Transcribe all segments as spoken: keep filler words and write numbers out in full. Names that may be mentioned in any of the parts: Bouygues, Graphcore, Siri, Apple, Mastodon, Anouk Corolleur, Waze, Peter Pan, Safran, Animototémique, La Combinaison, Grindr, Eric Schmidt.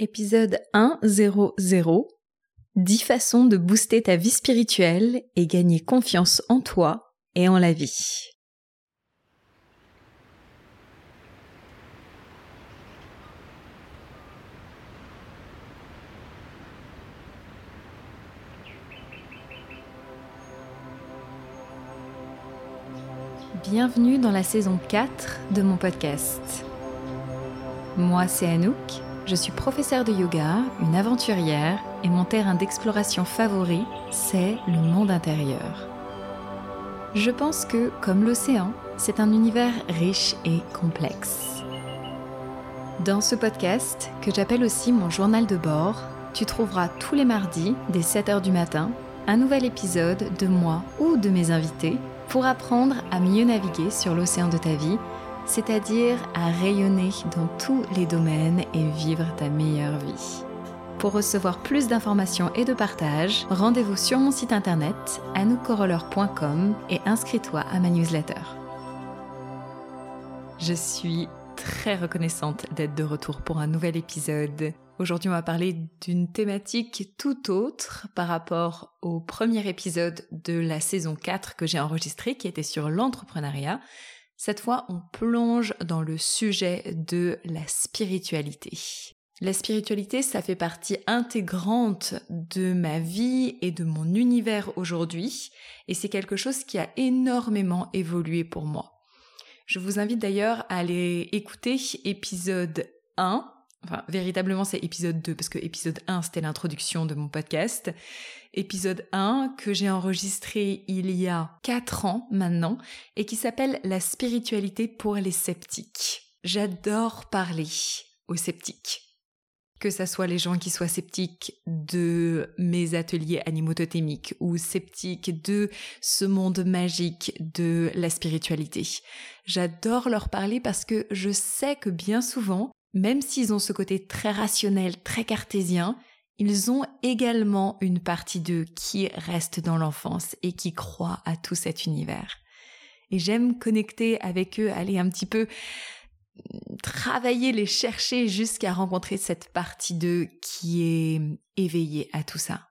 Épisode cent, dix façons de booster ta vie spirituelle et gagner confiance en toi et en la vie. Bienvenue dans la saison quatre de mon podcast. Moi, c'est Anouk. Je suis professeure de yoga, une aventurière, et mon terrain d'exploration favori, c'est le monde intérieur. Je pense que, comme l'océan, c'est un univers riche et complexe. Dans ce podcast, que j'appelle aussi mon journal de bord, tu trouveras tous les mardis, dès sept heures du matin, un nouvel épisode de moi ou de mes invités pour apprendre à mieux naviguer sur l'océan de ta vie, c'est-à-dire à rayonner dans tous les domaines et vivre ta meilleure vie. Pour recevoir plus d'informations et de partages, rendez-vous sur mon site internet anouk corolleur point com et inscris-toi à ma newsletter. Je suis très reconnaissante d'être de retour pour un nouvel épisode. Aujourd'hui, on va parler d'une thématique tout autre par rapport au premier épisode de la saison quatre que j'ai enregistré, qui était sur l'entrepreneuriat. Cette fois, on plonge dans le sujet de la spiritualité. La spiritualité, ça fait partie intégrante de ma vie et de mon univers aujourd'hui, et c'est quelque chose qui a énormément évolué pour moi. Je vous invite d'ailleurs à aller écouter épisode un, enfin véritablement c'est épisode deux, parce que épisode un c'était l'introduction de mon podcast, épisode un que j'ai enregistré il y a quatre ans maintenant et qui s'appelle « La spiritualité pour les sceptiques ». J'adore parler aux sceptiques, que ça soit les gens qui soient sceptiques de mes ateliers animototémiques ou sceptiques de ce monde magique de la spiritualité. J'adore leur parler parce que je sais que bien souvent, même s'ils ont ce côté très rationnel, très cartésien, ils ont également une partie d'eux qui reste dans l'enfance et qui croit à tout cet univers. Et j'aime connecter avec eux, aller un petit peu travailler, les chercher jusqu'à rencontrer cette partie d'eux qui est éveillée à tout ça.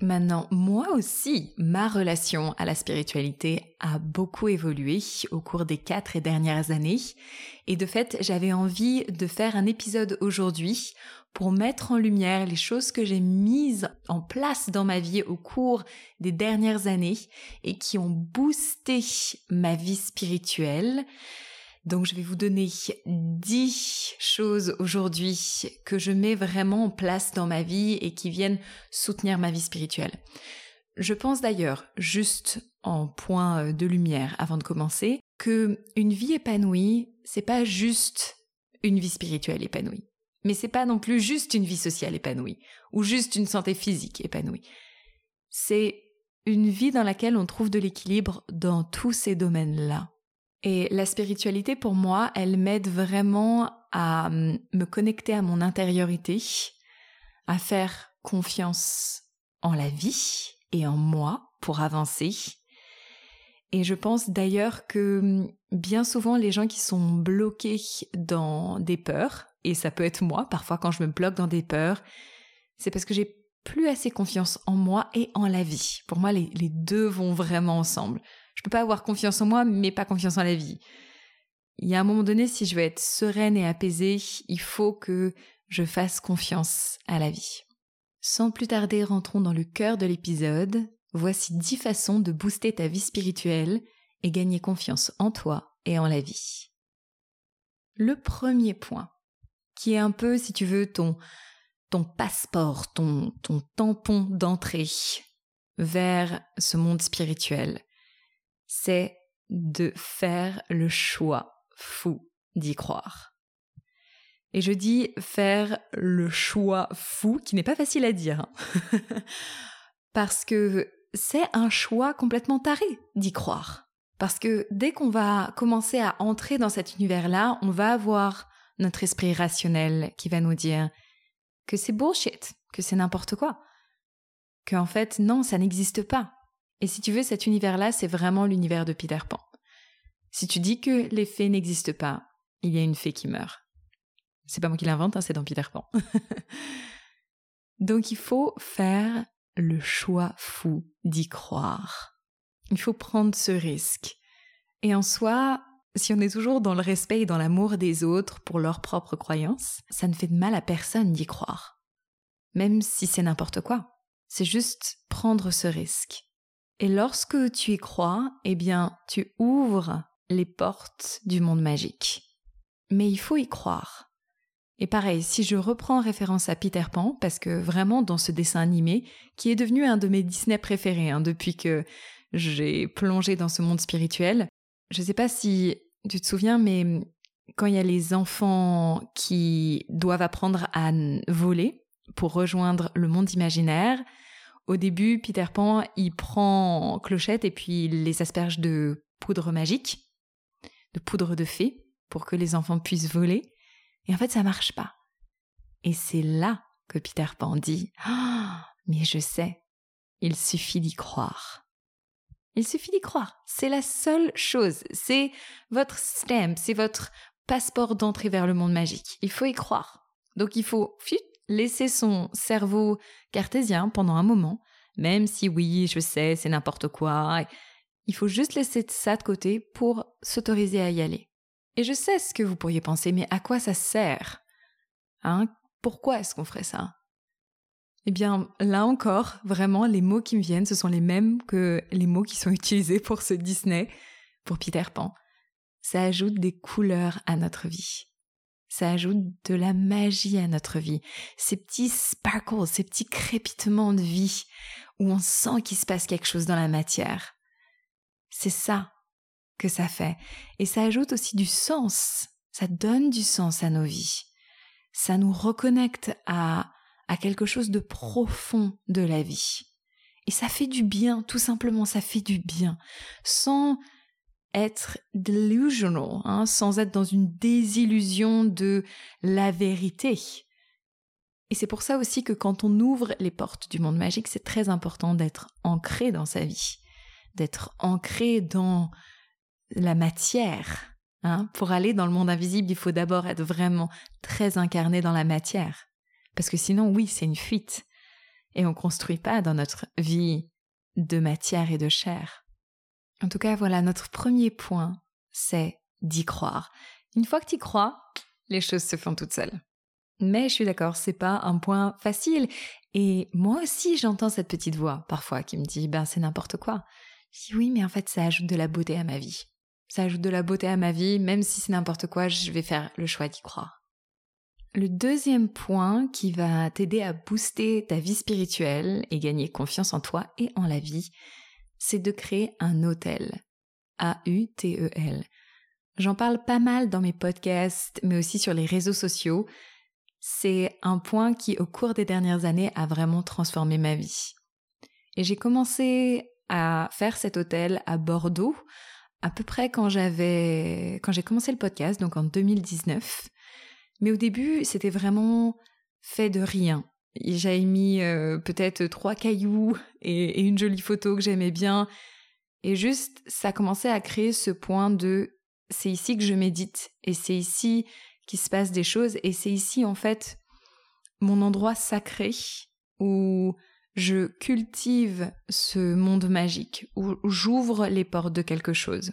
Maintenant, moi aussi, ma relation à la spiritualité a beaucoup évolué au cours des quatre dernières années. Et de fait, j'avais envie de faire un épisode aujourd'hui pour mettre en lumière les choses que j'ai mises en place dans ma vie au cours des dernières années et qui ont boosté ma vie spirituelle. Donc je vais vous donner dix choses aujourd'hui que je mets vraiment en place dans ma vie et qui viennent soutenir ma vie spirituelle. Je pense d'ailleurs, juste en point de lumière avant de commencer, que une vie épanouie, c'est pas juste une vie spirituelle épanouie, mais c'est pas non plus juste une vie sociale épanouie ou juste une santé physique épanouie. C'est une vie dans laquelle on trouve de l'équilibre dans tous ces domaines-là. Et la spiritualité, pour moi, elle m'aide vraiment à me connecter à mon intériorité, à faire confiance en la vie et en moi pour avancer. Et je pense d'ailleurs que bien souvent, les gens qui sont bloqués dans des peurs, et ça peut être moi, parfois quand je me bloque dans des peurs, c'est parce que j'ai plus assez confiance en moi et en la vie. Pour moi, les, les deux vont vraiment ensemble. Je peux pas avoir confiance en moi, mais pas confiance en la vie. Il y a un moment donné, si je veux être sereine et apaisée, il faut que je fasse confiance à la vie. Sans plus tarder, rentrons dans le cœur de l'épisode. Voici dix façons de booster ta vie spirituelle et gagner confiance en toi et en la vie. Le premier point, qui est un peu, si tu veux, ton, ton passeport, ton, ton tampon d'entrée vers ce monde spirituel, c'est de faire le choix fou d'y croire. Et je dis faire le choix fou, qui n'est pas facile à dire, hein. Parce que c'est un choix complètement taré d'y croire. Parce que dès qu'on va commencer à entrer dans cet univers-là, on va avoir notre esprit rationnel qui va nous dire que c'est bullshit, que c'est n'importe quoi, qu'en fait, non, ça n'existe pas. Et si tu veux, cet univers-là, c'est vraiment l'univers de Peter Pan. Si tu dis que les fées n'existent pas, il y a une fée qui meurt. C'est pas moi qui l'invente, hein, c'est dans Peter Pan. Donc il faut faire le choix fou d'y croire. Il faut prendre ce risque. Et en soi, si on est toujours dans le respect et dans l'amour des autres pour leurs propres croyances, ça ne fait de mal à personne d'y croire. Même si c'est n'importe quoi. C'est juste prendre ce risque. Et lorsque tu y crois, eh bien, tu ouvres les portes du monde magique. Mais il faut y croire. Et pareil, si je reprends référence à Peter Pan, parce que vraiment dans ce dessin animé, qui est devenu un de mes Disney préférés, hein, depuis que j'ai plongé dans ce monde spirituel, je ne sais pas si tu te souviens, mais quand il y a les enfants qui doivent apprendre à voler pour rejoindre le monde imaginaire, au début, Peter Pan, il prend Clochette et puis il les asperge de poudre magique, de poudre de fée, pour que les enfants puissent voler. Et en fait, ça marche pas. Et c'est là que Peter Pan dit « Ah, mais je sais, il suffit d'y croire. » Il suffit d'y croire. C'est la seule chose. C'est votre stamp, c'est votre passeport d'entrée vers le monde magique. Il faut y croire. Donc il faut laisser son cerveau cartésien pendant un moment, même si oui, je sais, c'est n'importe quoi. Il faut juste laisser ça de côté pour s'autoriser à y aller. Et je sais ce que vous pourriez penser, mais à quoi ça sert ? Hein ? Pourquoi est-ce qu'on ferait ça ? Eh bien, là encore, vraiment, les mots qui me viennent, ce sont les mêmes que les mots qui sont utilisés pour ce Disney, pour Peter Pan. Ça ajoute des couleurs à notre vie. Ça ajoute de la magie à notre vie. Ces petits sparkles, ces petits crépitements de vie, où on sent qu'il se passe quelque chose dans la matière. C'est ça que ça fait. Et ça ajoute aussi du sens. Ça donne du sens à nos vies. Ça nous reconnecte à, à quelque chose de profond de la vie. Et ça fait du bien, tout simplement, ça fait du bien. Sans être delusional, hein, sans être dans une désillusion de la vérité. Et c'est pour ça aussi que quand on ouvre les portes du monde magique, c'est très important d'être ancré dans sa vie, d'être ancré dans la matière. Hein. Pour aller dans le monde invisible, il faut d'abord être vraiment très incarné dans la matière. Parce que sinon, oui, c'est une fuite. Et on ne construit pas dans notre vie de matière et de chair. En tout cas, voilà, notre premier point, c'est d'y croire. Une fois que tu y crois, les choses se font toutes seules. Mais je suis d'accord, c'est pas un point facile. Et moi aussi, j'entends cette petite voix, parfois, qui me dit « ben, c'est n'importe quoi ». Je dis « oui, mais en fait, ça ajoute de la beauté à ma vie. Ça ajoute de la beauté à ma vie, même si c'est n'importe quoi, je vais faire le choix d'y croire. » Le deuxième point qui va t'aider à booster ta vie spirituelle et gagner confiance en toi et en la vie, c'est de créer un autel. A U T E L. J'en parle pas mal dans mes podcasts, mais aussi sur les réseaux sociaux. C'est un point qui, au cours des dernières années, a vraiment transformé ma vie. Et j'ai commencé à faire cet autel à Bordeaux, à peu près quand j'avais, quand j'ai commencé le podcast, donc en deux mille dix-neuf. Mais au début, c'était vraiment fait de rien. J'avais mis euh, peut-être trois cailloux et, et une jolie photo que j'aimais bien. Et juste, ça commençait à créer ce point de « c'est ici que je médite » et c'est ici qu'il se passe des choses. Et c'est ici, en fait, mon endroit sacré où je cultive ce monde magique, où j'ouvre les portes de quelque chose.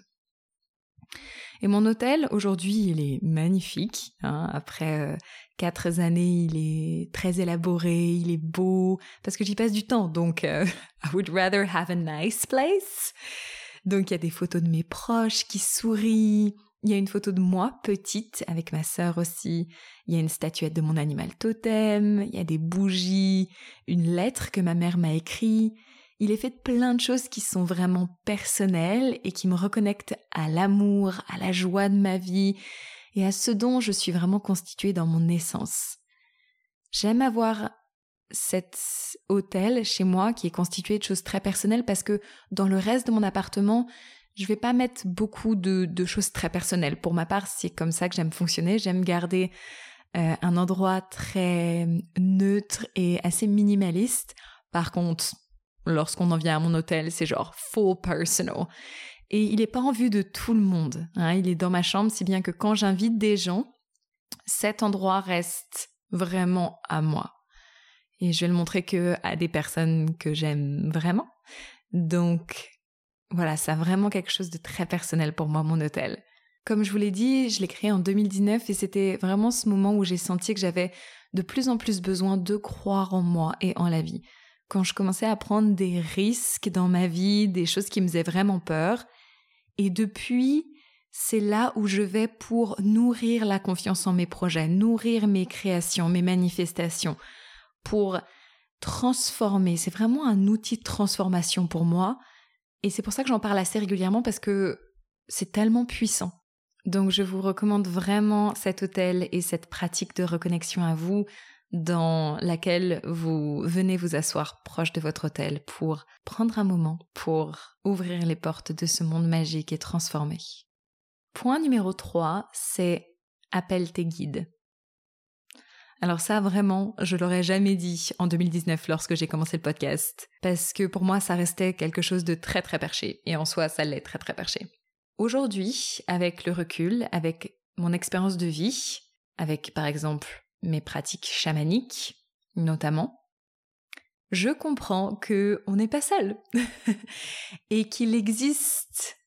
Et mon hôtel, aujourd'hui, il est magnifique. Hein. Après euh, quatre années, il est très élaboré, il est beau, parce que j'y passe du temps, donc euh, « I would rather have a nice place ». Donc il y a des photos de mes proches qui sourient, il y a une photo de moi, petite, avec ma sœur aussi, il y a une statuette de mon animal totem, il y a des bougies, une lettre que ma mère m'a écrite. Il est fait de plein de choses qui sont vraiment personnelles et qui me reconnectent à l'amour, à la joie de ma vie et à ce dont je suis vraiment constituée dans mon essence. J'aime avoir cet autel chez moi qui est constitué de choses très personnelles parce que dans le reste de mon appartement, je ne vais pas mettre beaucoup de, de choses très personnelles. Pour ma part, c'est comme ça que j'aime fonctionner. J'aime garder euh, un endroit très neutre et assez minimaliste. Par contre, lorsqu'on en vient à mon hôtel, c'est genre full personal. Et il n'est pas en vue de tout le monde. Hein. Il est dans ma chambre, si bien que quand j'invite des gens, cet endroit reste vraiment à moi. Et je vais le montrer que à des personnes que j'aime vraiment. Donc voilà, ça a vraiment quelque chose de très personnel pour moi, mon hôtel. Comme je vous l'ai dit, je l'ai créé en deux mille dix-neuf et c'était vraiment ce moment où j'ai senti que j'avais de plus en plus besoin de croire en moi et en la vie. Quand je commençais à prendre des risques dans ma vie, des choses qui me faisaient vraiment peur. Et depuis, c'est là où je vais pour nourrir la confiance en mes projets, nourrir mes créations, mes manifestations, pour transformer. C'est vraiment un outil de transformation pour moi. Et c'est pour ça que j'en parle assez régulièrement parce que c'est tellement puissant. Donc je vous recommande vraiment cet hôtel et cette pratique de reconnexion à vous dans laquelle vous venez vous asseoir proche de votre hôtel pour prendre un moment, pour ouvrir les portes de ce monde magique et transformé. Point numéro trois, c'est « Appelle tes guides ». Alors ça, vraiment, je l'aurais jamais dit en deux mille dix-neuf lorsque j'ai commencé le podcast, parce que pour moi, ça restait quelque chose de très très perché, et en soi, ça l'est très très perché. Aujourd'hui, avec le recul, avec mon expérience de vie, avec par exemple mes pratiques chamaniques notamment, je comprends que on n'est pas seul et qu'il existe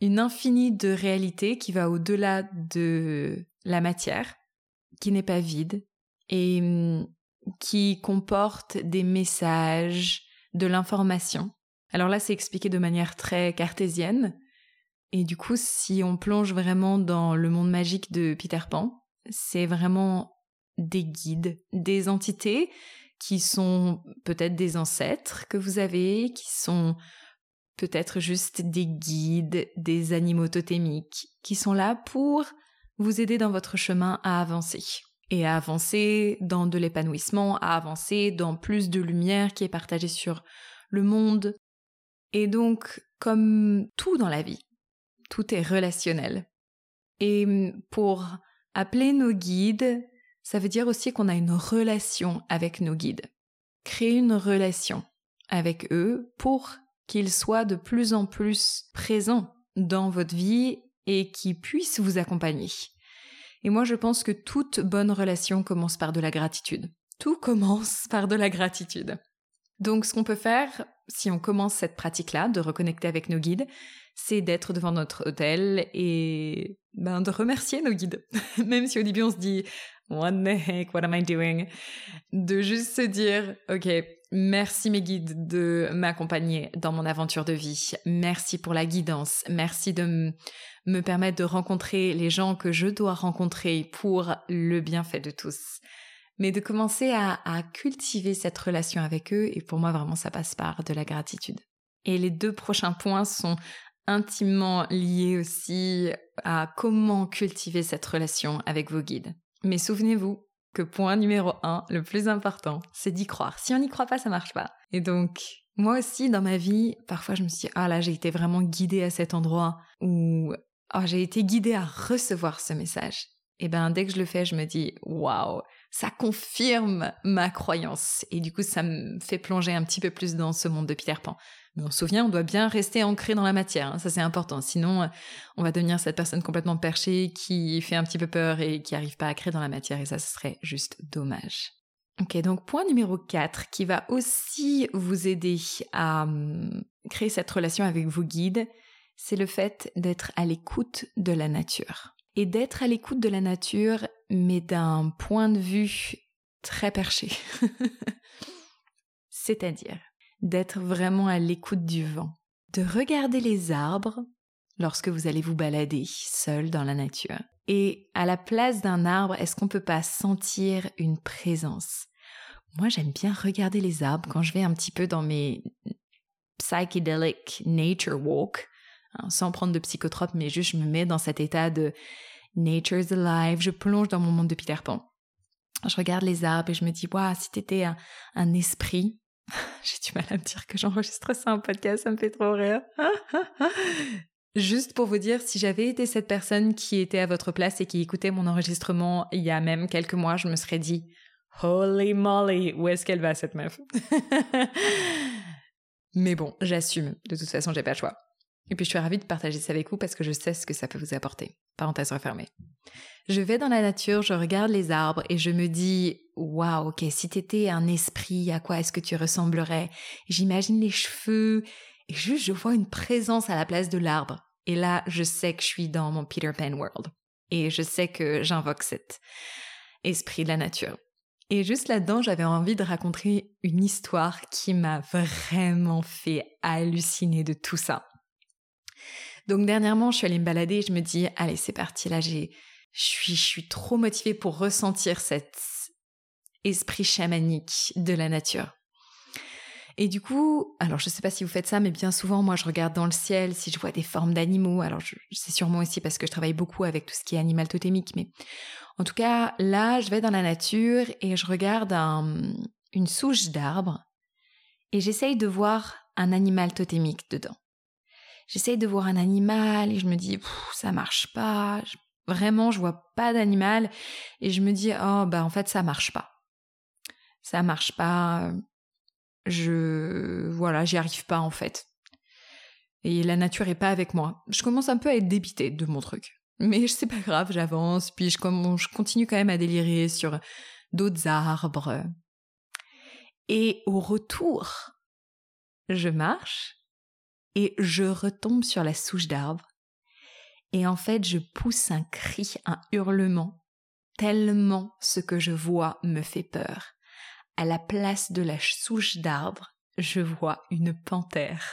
une infinie de réalités qui va au-delà de la matière, qui n'est pas vide et qui comporte des messages, de l'information. Alors là, c'est expliqué de manière très cartésienne. Et du coup, si on plonge vraiment dans le monde magique de Peter Pan, c'est vraiment des guides, des entités qui sont peut-être des ancêtres que vous avez, qui sont peut-être juste des guides, des animototémiques, qui sont là pour vous aider dans votre chemin à avancer. Et à avancer dans de l'épanouissement, à avancer dans plus de lumière qui est partagée sur le monde. Et donc, comme tout dans la vie, tout est relationnel. Et pour appeler nos guides, ça veut dire aussi qu'on a une relation avec nos guides. Créer une relation avec eux pour qu'ils soient de plus en plus présents dans votre vie et qu'ils puissent vous accompagner. Et moi, je pense que toute bonne relation commence par de la gratitude. Tout commence par de la gratitude. Donc ce qu'on peut faire, si on commence cette pratique-là, de reconnecter avec nos guides, c'est d'être devant notre hôtel et ben, de remercier nos guides. Même si au début on se dit « What the heck, what am I doing ?» De juste se dire « Ok, merci mes guides de m'accompagner dans mon aventure de vie. Merci pour la guidance. Merci de m- me permettre de rencontrer les gens que je dois rencontrer pour le bienfait de tous. » Mais de commencer à, à cultiver cette relation avec eux, et pour moi vraiment ça passe par de la gratitude. Et les deux prochains points sont intimement liés aussi à comment cultiver cette relation avec vos guides. Mais souvenez-vous que point numéro un, le plus important, c'est d'y croire. Si on n'y croit pas, ça marche pas. Et donc, moi aussi dans ma vie, parfois je me suis dit « Ah là, j'ai été vraiment guidée à cet endroit » ou « Ah, j'ai été guidée à recevoir ce message ». Et ben dès que je le fais, je me dis « Waouh !» Ça confirme ma croyance et du coup ça me fait plonger un petit peu plus dans ce monde de Peter Pan. Mais on se souvient, on doit bien rester ancré dans la matière, hein, ça c'est important, sinon on va devenir cette personne complètement perchée qui fait un petit peu peur et qui n'arrive pas à créer dans la matière et ça ce serait juste dommage. Ok, donc point numéro quatre qui va aussi vous aider à hum, créer cette relation avec vos guides, c'est le fait d'être à l'écoute de la nature. Et d'être à l'écoute de la nature, mais d'un point de vue très perché. C'est-à-dire d'être vraiment à l'écoute du vent. De regarder les arbres lorsque vous allez vous balader seul dans la nature. Et à la place d'un arbre, est-ce qu'on peut pas sentir une présence ? Moi, j'aime bien regarder les arbres quand je vais un petit peu dans mes psychedelic nature walk. Sans prendre de psychotropes, mais juste je me mets dans cet état de « nature's alive », je plonge dans mon monde de Peter Pan. Je regarde les arbres et je me dis « Waouh, si t'étais un, un esprit », j'ai du mal à me dire que j'enregistre ça en podcast, ça me fait trop rire. Juste pour vous dire, si j'avais été cette personne qui était à votre place et qui écoutait mon enregistrement il y a même quelques mois, je me serais dit « Holy moly, où est-ce qu'elle va cette meuf ?» Mais bon, j'assume, de toute façon j'ai pas le choix. Et puis je suis ravie de partager ça avec vous parce que je sais ce que ça peut vous apporter. Parenthèse refermée. Je vais dans la nature, je regarde les arbres et je me dis « Waouh, ok, si t'étais un esprit, à quoi est-ce que tu ressemblerais ?» J'imagine les cheveux et juste je vois une présence à la place de l'arbre. Et là, je sais que je suis dans mon Peter Pan world. Et je sais que j'invoque cet esprit de la nature. Et juste là-dedans, j'avais envie de raconter une histoire qui m'a vraiment fait halluciner de tout ça. Donc dernièrement, je suis allée me balader et je me dis « Allez, c'est parti, là, j'ai... je suis, je suis trop motivée pour ressentir cet esprit chamanique de la nature. » Et du coup, alors je sais pas si vous faites ça, mais bien souvent, moi, je regarde dans le ciel si je vois des formes d'animaux. Alors je, c'est sûrement aussi parce que je travaille beaucoup avec tout ce qui est animal-totémique, mais en tout cas, là, je vais dans la nature et je regarde un, une souche d'arbre et j'essaye de voir un animal totémique dedans. J'essaye de voir un animal et je me dis « ça marche pas, je, vraiment je vois pas d'animal » et je me dis « oh bah en fait ça marche pas, ça marche pas, je... voilà, j'y arrive pas en fait. » Et la nature est pas avec moi. Je commence un peu à être débitée de mon truc, mais c'est pas grave, j'avance, puis je, comme, je continue quand même à délirer sur d'autres arbres. Et au retour, je marche. Et je retombe sur la souche d'arbre. Et en fait, je pousse un cri, un hurlement, tellement ce que je vois me fait peur. À la place de la souche d'arbre, je vois une panthère.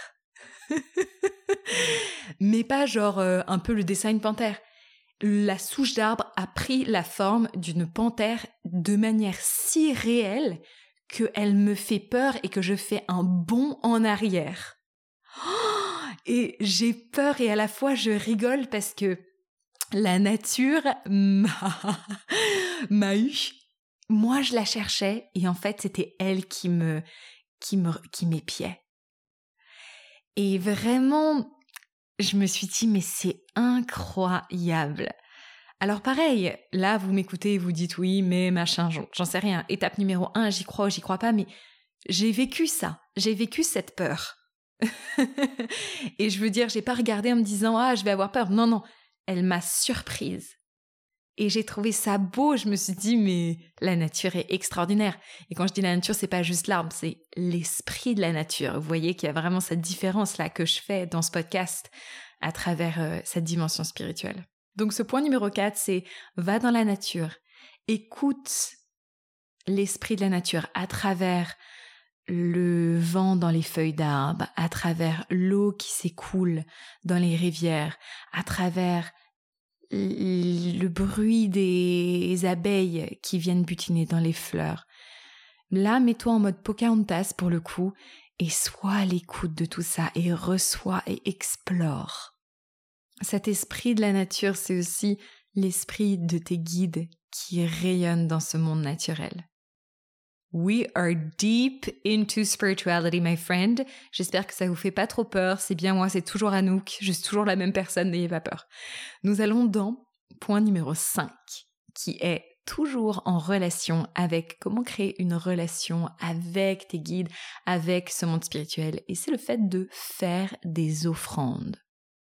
Mais pas genre euh, un peu le dessin d'une panthère. La souche d'arbre a pris la forme d'une panthère de manière si réelle qu'elle me fait peur et que je fais un bond en arrière. Et j'ai peur et à la fois je rigole parce que la nature m'a, m'a eu. Moi, je la cherchais et en fait, c'était elle qui me, qui me, qui m'épiait. Et vraiment, je me suis dit, mais c'est incroyable. Alors pareil, là, vous m'écoutez et vous dites oui, mais machin, j'en sais rien. Étape numéro un, j'y crois ou j'y crois pas, mais j'ai vécu ça. J'ai vécu cette peur. Et je veux dire, j'ai pas regardé en me disant « Ah, je vais avoir peur ». Non, non, elle m'a surprise. Et j'ai trouvé ça beau, je me suis dit « Mais la nature est extraordinaire ». Et quand je dis la nature, c'est pas juste l'arbre, c'est l'esprit de la nature. Vous voyez qu'il y a vraiment cette différence-là que je fais dans ce podcast à travers euh, cette dimension spirituelle. Donc ce point numéro quatre, c'est « Va dans la nature, écoute l'esprit de la nature à travers... » le vent dans les feuilles d'arbres, à travers l'eau qui s'écoule dans les rivières, à travers le bruit des abeilles qui viennent butiner dans les fleurs. Là, mets-toi en mode Pocahontas pour le coup et sois à l'écoute de tout ça et reçois et explore. Cet esprit de la nature, c'est aussi l'esprit de tes guides qui rayonnent dans ce monde naturel. We are deep into spirituality, my friend. J'espère que ça vous fait pas trop peur. C'est bien moi, c'est toujours Anouk. Je suis toujours la même personne, n'ayez pas peur. Nous allons dans point numéro cinq, qui est toujours en relation avec comment créer une relation avec tes guides, avec ce monde spirituel. Et c'est le fait de faire des offrandes.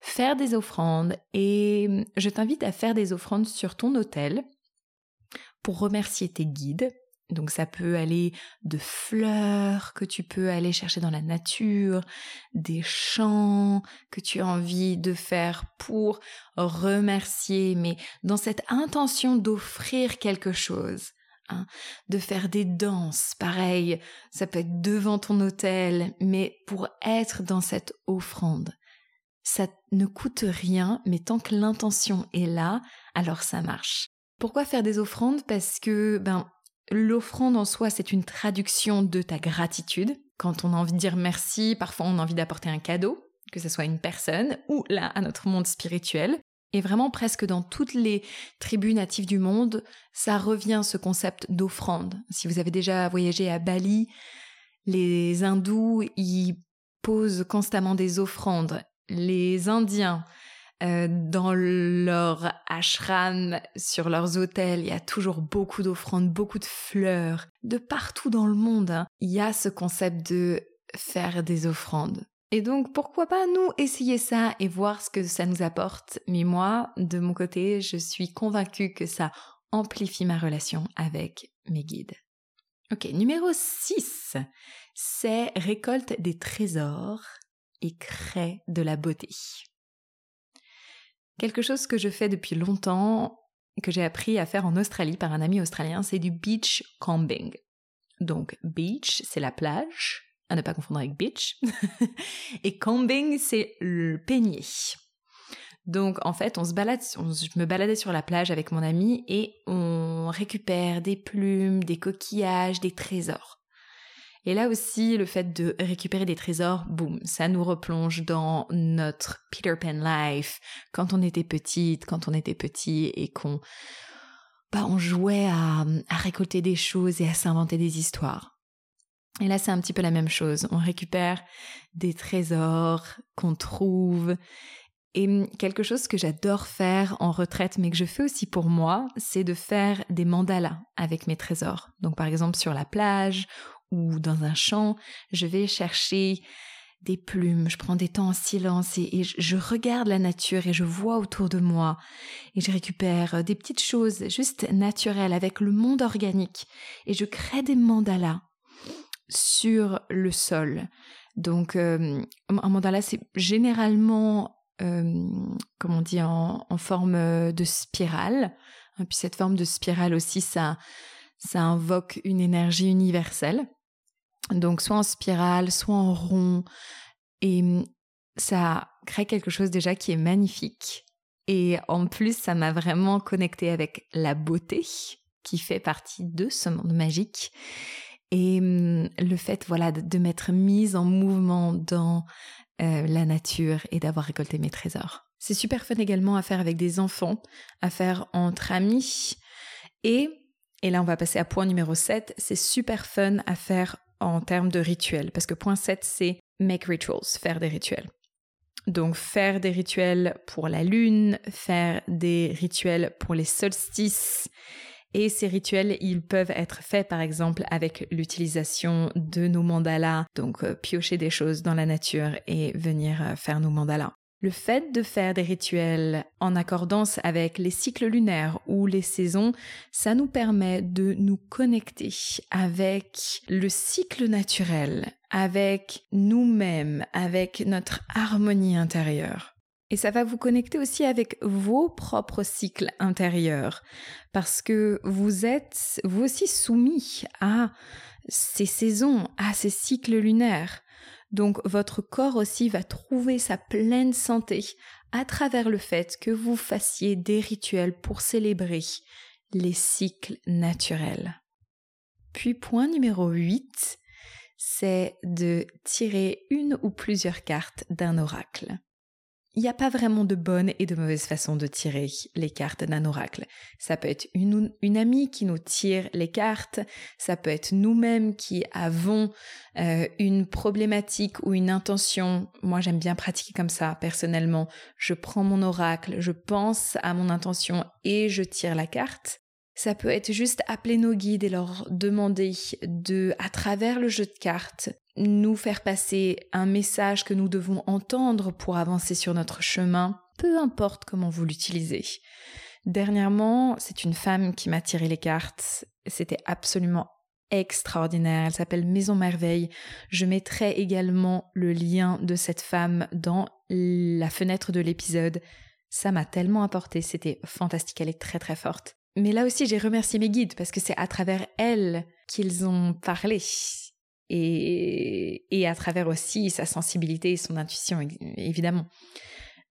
Faire des offrandes. Et je t'invite à faire des offrandes sur ton autel pour remercier tes guides. Donc ça peut aller de fleurs que tu peux aller chercher dans la nature, des chants que tu as envie de faire pour remercier, mais dans cette intention d'offrir quelque chose, hein, de faire des danses, pareil, ça peut être devant ton autel, mais pour être dans cette offrande. Ça ne coûte rien, mais tant que l'intention est là, alors ça marche. Pourquoi faire des offrandes ? Parce que, ben, l'offrande en soi, c'est une traduction de ta gratitude. Quand on a envie de dire merci, parfois on a envie d'apporter un cadeau, que ce soit une personne ou là, à notre monde spirituel. Et vraiment, presque dans toutes les tribus natives du monde, ça revient ce concept d'offrande. Si vous avez déjà voyagé à Bali, les hindous, ils posent constamment des offrandes. Les Indiens... Euh, dans leur ashram, sur leurs autels, il y a toujours beaucoup d'offrandes, beaucoup de fleurs. De partout dans le monde, hein, il y a ce concept de faire des offrandes. Et donc, pourquoi pas nous essayer ça et voir ce que ça nous apporte. Mais moi, de mon côté, je suis convaincue que ça amplifie ma relation avec mes guides. Ok, numéro six, c'est récolte des trésors et crée de la beauté. Quelque chose que je fais depuis longtemps, que j'ai appris à faire en Australie par un ami australien, c'est du beach combing. Donc, beach, c'est la plage, à ne pas confondre avec beach, et combing, c'est le peigner. Donc en fait, on se balade, on, je me baladais sur la plage avec mon ami et on récupère des plumes, des coquillages, des trésors. Et là aussi, le fait de récupérer des trésors, boum, ça nous replonge dans notre Peter Pan life, quand on était petite, quand on était petit et qu'on bah, on jouait à, à récolter des choses et à s'inventer des histoires. Et là, c'est un petit peu la même chose. On récupère des trésors qu'on trouve. Et quelque chose que j'adore faire en retraite, mais que je fais aussi pour moi, c'est de faire des mandalas avec mes trésors. Donc par exemple, sur la plage ou dans un champ, je vais chercher des plumes, je prends des temps en silence et, et je regarde la nature et je vois autour de moi et je récupère des petites choses juste naturelles avec le monde organique et je crée des mandalas sur le sol. Donc euh, un mandala, c'est généralement euh, comme on dit en, en forme de spirale, et puis cette forme de spirale aussi, ça, ça invoque une énergie universelle, donc soit en spirale, soit en rond, et ça crée quelque chose déjà qui est magnifique. Et en plus, ça m'a vraiment connectée avec la beauté qui fait partie de ce monde magique. Et le fait, voilà, de m'être mise en mouvement dans euh, la nature et d'avoir récolté mes trésors. C'est super fun également à faire avec des enfants, à faire entre amis. Et, et là, on va passer à point numéro sept, c'est super fun à faire en termes de rituels. Parce que point sept, c'est make rituals, faire des rituels. Donc faire des rituels pour la lune, faire des rituels pour les solstices. Et ces rituels, ils peuvent être faits par exemple avec l'utilisation de nos mandalas, donc euh, piocher des choses dans la nature et venir euh, faire nos mandalas. Le fait de faire des rituels en accordance avec les cycles lunaires ou les saisons, ça nous permet de nous connecter avec le cycle naturel, avec nous-mêmes, avec notre harmonie intérieure. Et ça va vous connecter aussi avec vos propres cycles intérieurs, parce que vous êtes vous aussi soumis à ces saisons, à ces cycles lunaires. Donc votre corps aussi va trouver sa pleine santé à travers le fait que vous fassiez des rituels pour célébrer les cycles naturels. Puis point numéro huit, c'est de tirer une ou plusieurs cartes d'un oracle. Il n'y a pas vraiment de bonne et de mauvaise façon de tirer les cartes d'un oracle. Ça peut être une, une amie qui nous tire les cartes, ça peut être nous-mêmes qui avons euh, une problématique ou une intention. Moi, j'aime bien pratiquer comme ça, personnellement. Je prends mon oracle, je pense à mon intention et je tire la carte. Ça peut être juste appeler nos guides et leur demander de, à travers le jeu de cartes, nous faire passer un message que nous devons entendre pour avancer sur notre chemin, peu importe comment vous l'utilisez. Dernièrement, c'est une femme qui m'a tiré les cartes, c'était absolument extraordinaire, elle s'appelle Maison Merveilles. Je mettrai également le lien de cette femme dans la fenêtre de l'épisode. Ça m'a tellement apporté, c'était fantastique, elle est très très forte. Mais là aussi, j'ai remercié mes guides parce que c'est à travers elles qu'ils ont parlé. Et, et à travers aussi sa sensibilité et son intuition, évidemment.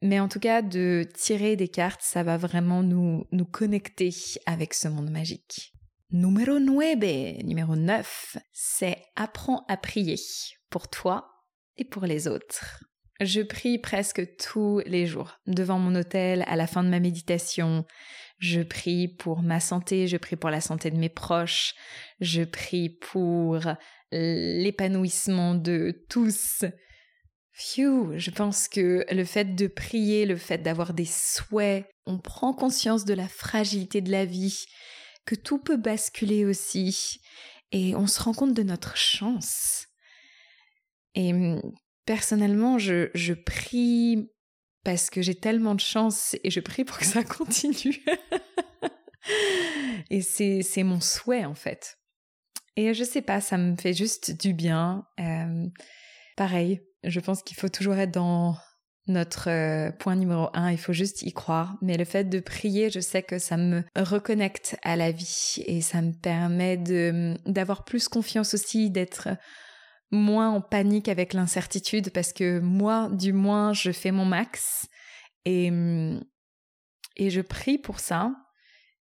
Mais en tout cas, de tirer des cartes, ça va vraiment nous, nous connecter avec ce monde magique. Numéro neuf, numéro neuf, c'est apprends à prier pour toi et pour les autres. Je prie presque tous les jours, devant mon autel, à la fin de ma méditation. Je prie pour ma santé, je prie pour la santé de mes proches, je prie pour l'épanouissement de tous. Phew, je pense que le fait de prier, le fait d'avoir des souhaits, on prend conscience de la fragilité de la vie, que tout peut basculer aussi, et on se rend compte de notre chance. Et personnellement, je, je prie parce que j'ai tellement de chance et je prie pour que ça continue. Et c'est, c'est mon souhait, en fait. Et je sais pas, ça me fait juste du bien. Euh, pareil, je pense qu'il faut toujours être dans notre euh, point numéro un, il faut juste y croire. Mais le fait de prier, je sais que ça me reconnecte à la vie et ça me permet de, d'avoir plus confiance aussi, d'être moins en panique avec l'incertitude parce que moi, du moins, je fais mon max et, et je prie pour ça.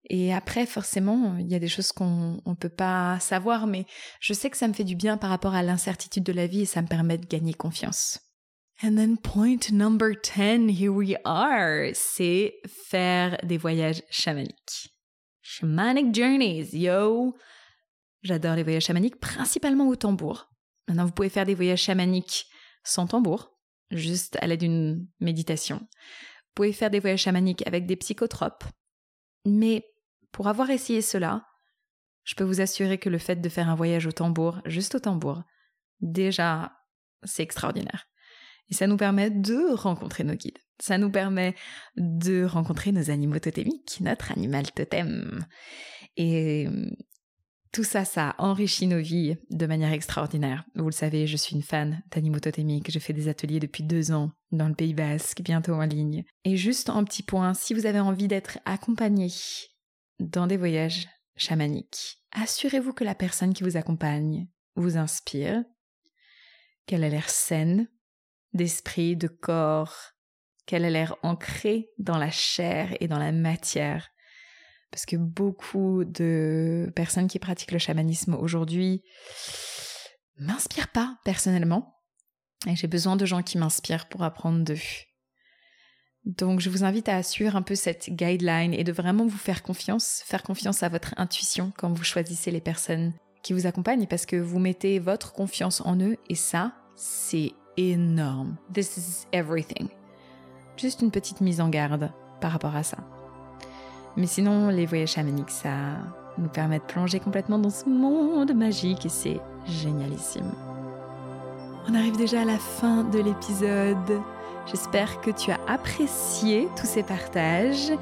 Et après, forcément, il y a des choses qu'on ne peut pas savoir, mais je sais que ça me fait du bien par rapport à l'incertitude de la vie et ça me permet de gagner confiance. And then point number ten, here we are, c'est faire des voyages chamaniques. Shamanic journeys, yo! J'adore les voyages chamaniques, principalement au tambour. Maintenant, vous pouvez faire des voyages chamaniques sans tambour, juste à l'aide d'une méditation. Vous pouvez faire des voyages chamaniques avec des psychotropes. Mais pour avoir essayé cela, je peux vous assurer que le fait de faire un voyage au tambour, juste au tambour, déjà, c'est extraordinaire. Et ça nous permet de rencontrer nos guides. Ça nous permet de rencontrer nos animaux totémiques, notre animal totem. Et tout ça, ça enrichit nos vies de manière extraordinaire. Vous le savez, je suis une fan d'animaux totémiques. Je fais des ateliers depuis deux ans dans le Pays Basque, bientôt en ligne. Et juste un petit point, si vous avez envie d'être accompagné dans des voyages chamaniques, assurez-vous que la personne qui vous accompagne vous inspire, qu'elle a l'air saine, d'esprit, de corps, qu'elle a l'air ancrée dans la chair et dans la matière. Parce que beaucoup de personnes qui pratiquent le chamanisme aujourd'hui ne m'inspirent pas personnellement. Et j'ai besoin de gens qui m'inspirent pour apprendre d'eux. Donc je vous invite à suivre un peu cette guideline et de vraiment vous faire confiance, faire confiance à votre intuition quand vous choisissez les personnes qui vous accompagnent parce que vous mettez votre confiance en eux et ça, c'est énorme. This is everything. Juste une petite mise en garde par rapport à ça. Mais sinon, les voyages chamaniques, ça nous permet de plonger complètement dans ce monde magique et c'est génialissime. On arrive déjà à la fin de l'épisode. J'espère que tu as apprécié tous ces partages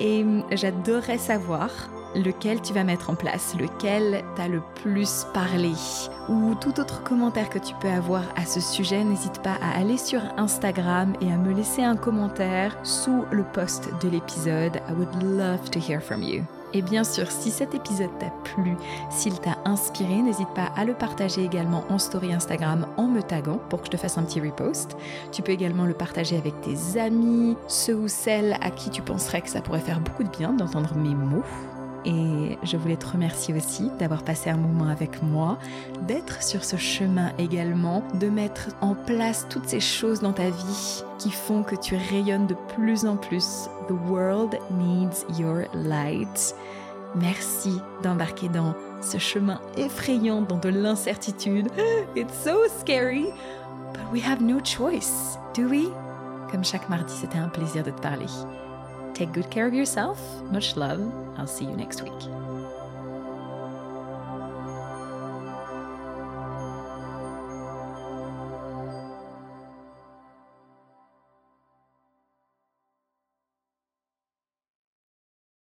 et j'adorerais savoir lequel tu vas mettre en place, lequel t'a le plus parlé ou tout autre commentaire que tu peux avoir à ce sujet, n'hésite pas à aller sur Instagram et à me laisser un commentaire sous le post de l'épisode. I would love to hear from you. Et bien sûr, si cet épisode t'a plu, s'il t'a inspiré, n'hésite pas à le partager également en story Instagram en me taguant pour que je te fasse un petit repost. Tu peux également le partager avec tes amis, ceux ou celles à qui tu penserais que ça pourrait faire beaucoup de bien d'entendre mes mots. Et je voulais te remercier aussi d'avoir passé un moment avec moi, d'être sur ce chemin également, de mettre en place toutes ces choses dans ta vie qui font que tu rayonnes de plus en plus. The world needs your light. Merci d'embarquer dans ce chemin effrayant, dans de l'incertitude. It's so scary, but we have no choice, do we? Comme chaque mardi, c'était un plaisir de te parler. Take good care of yourself. Much love. I'll see you next week.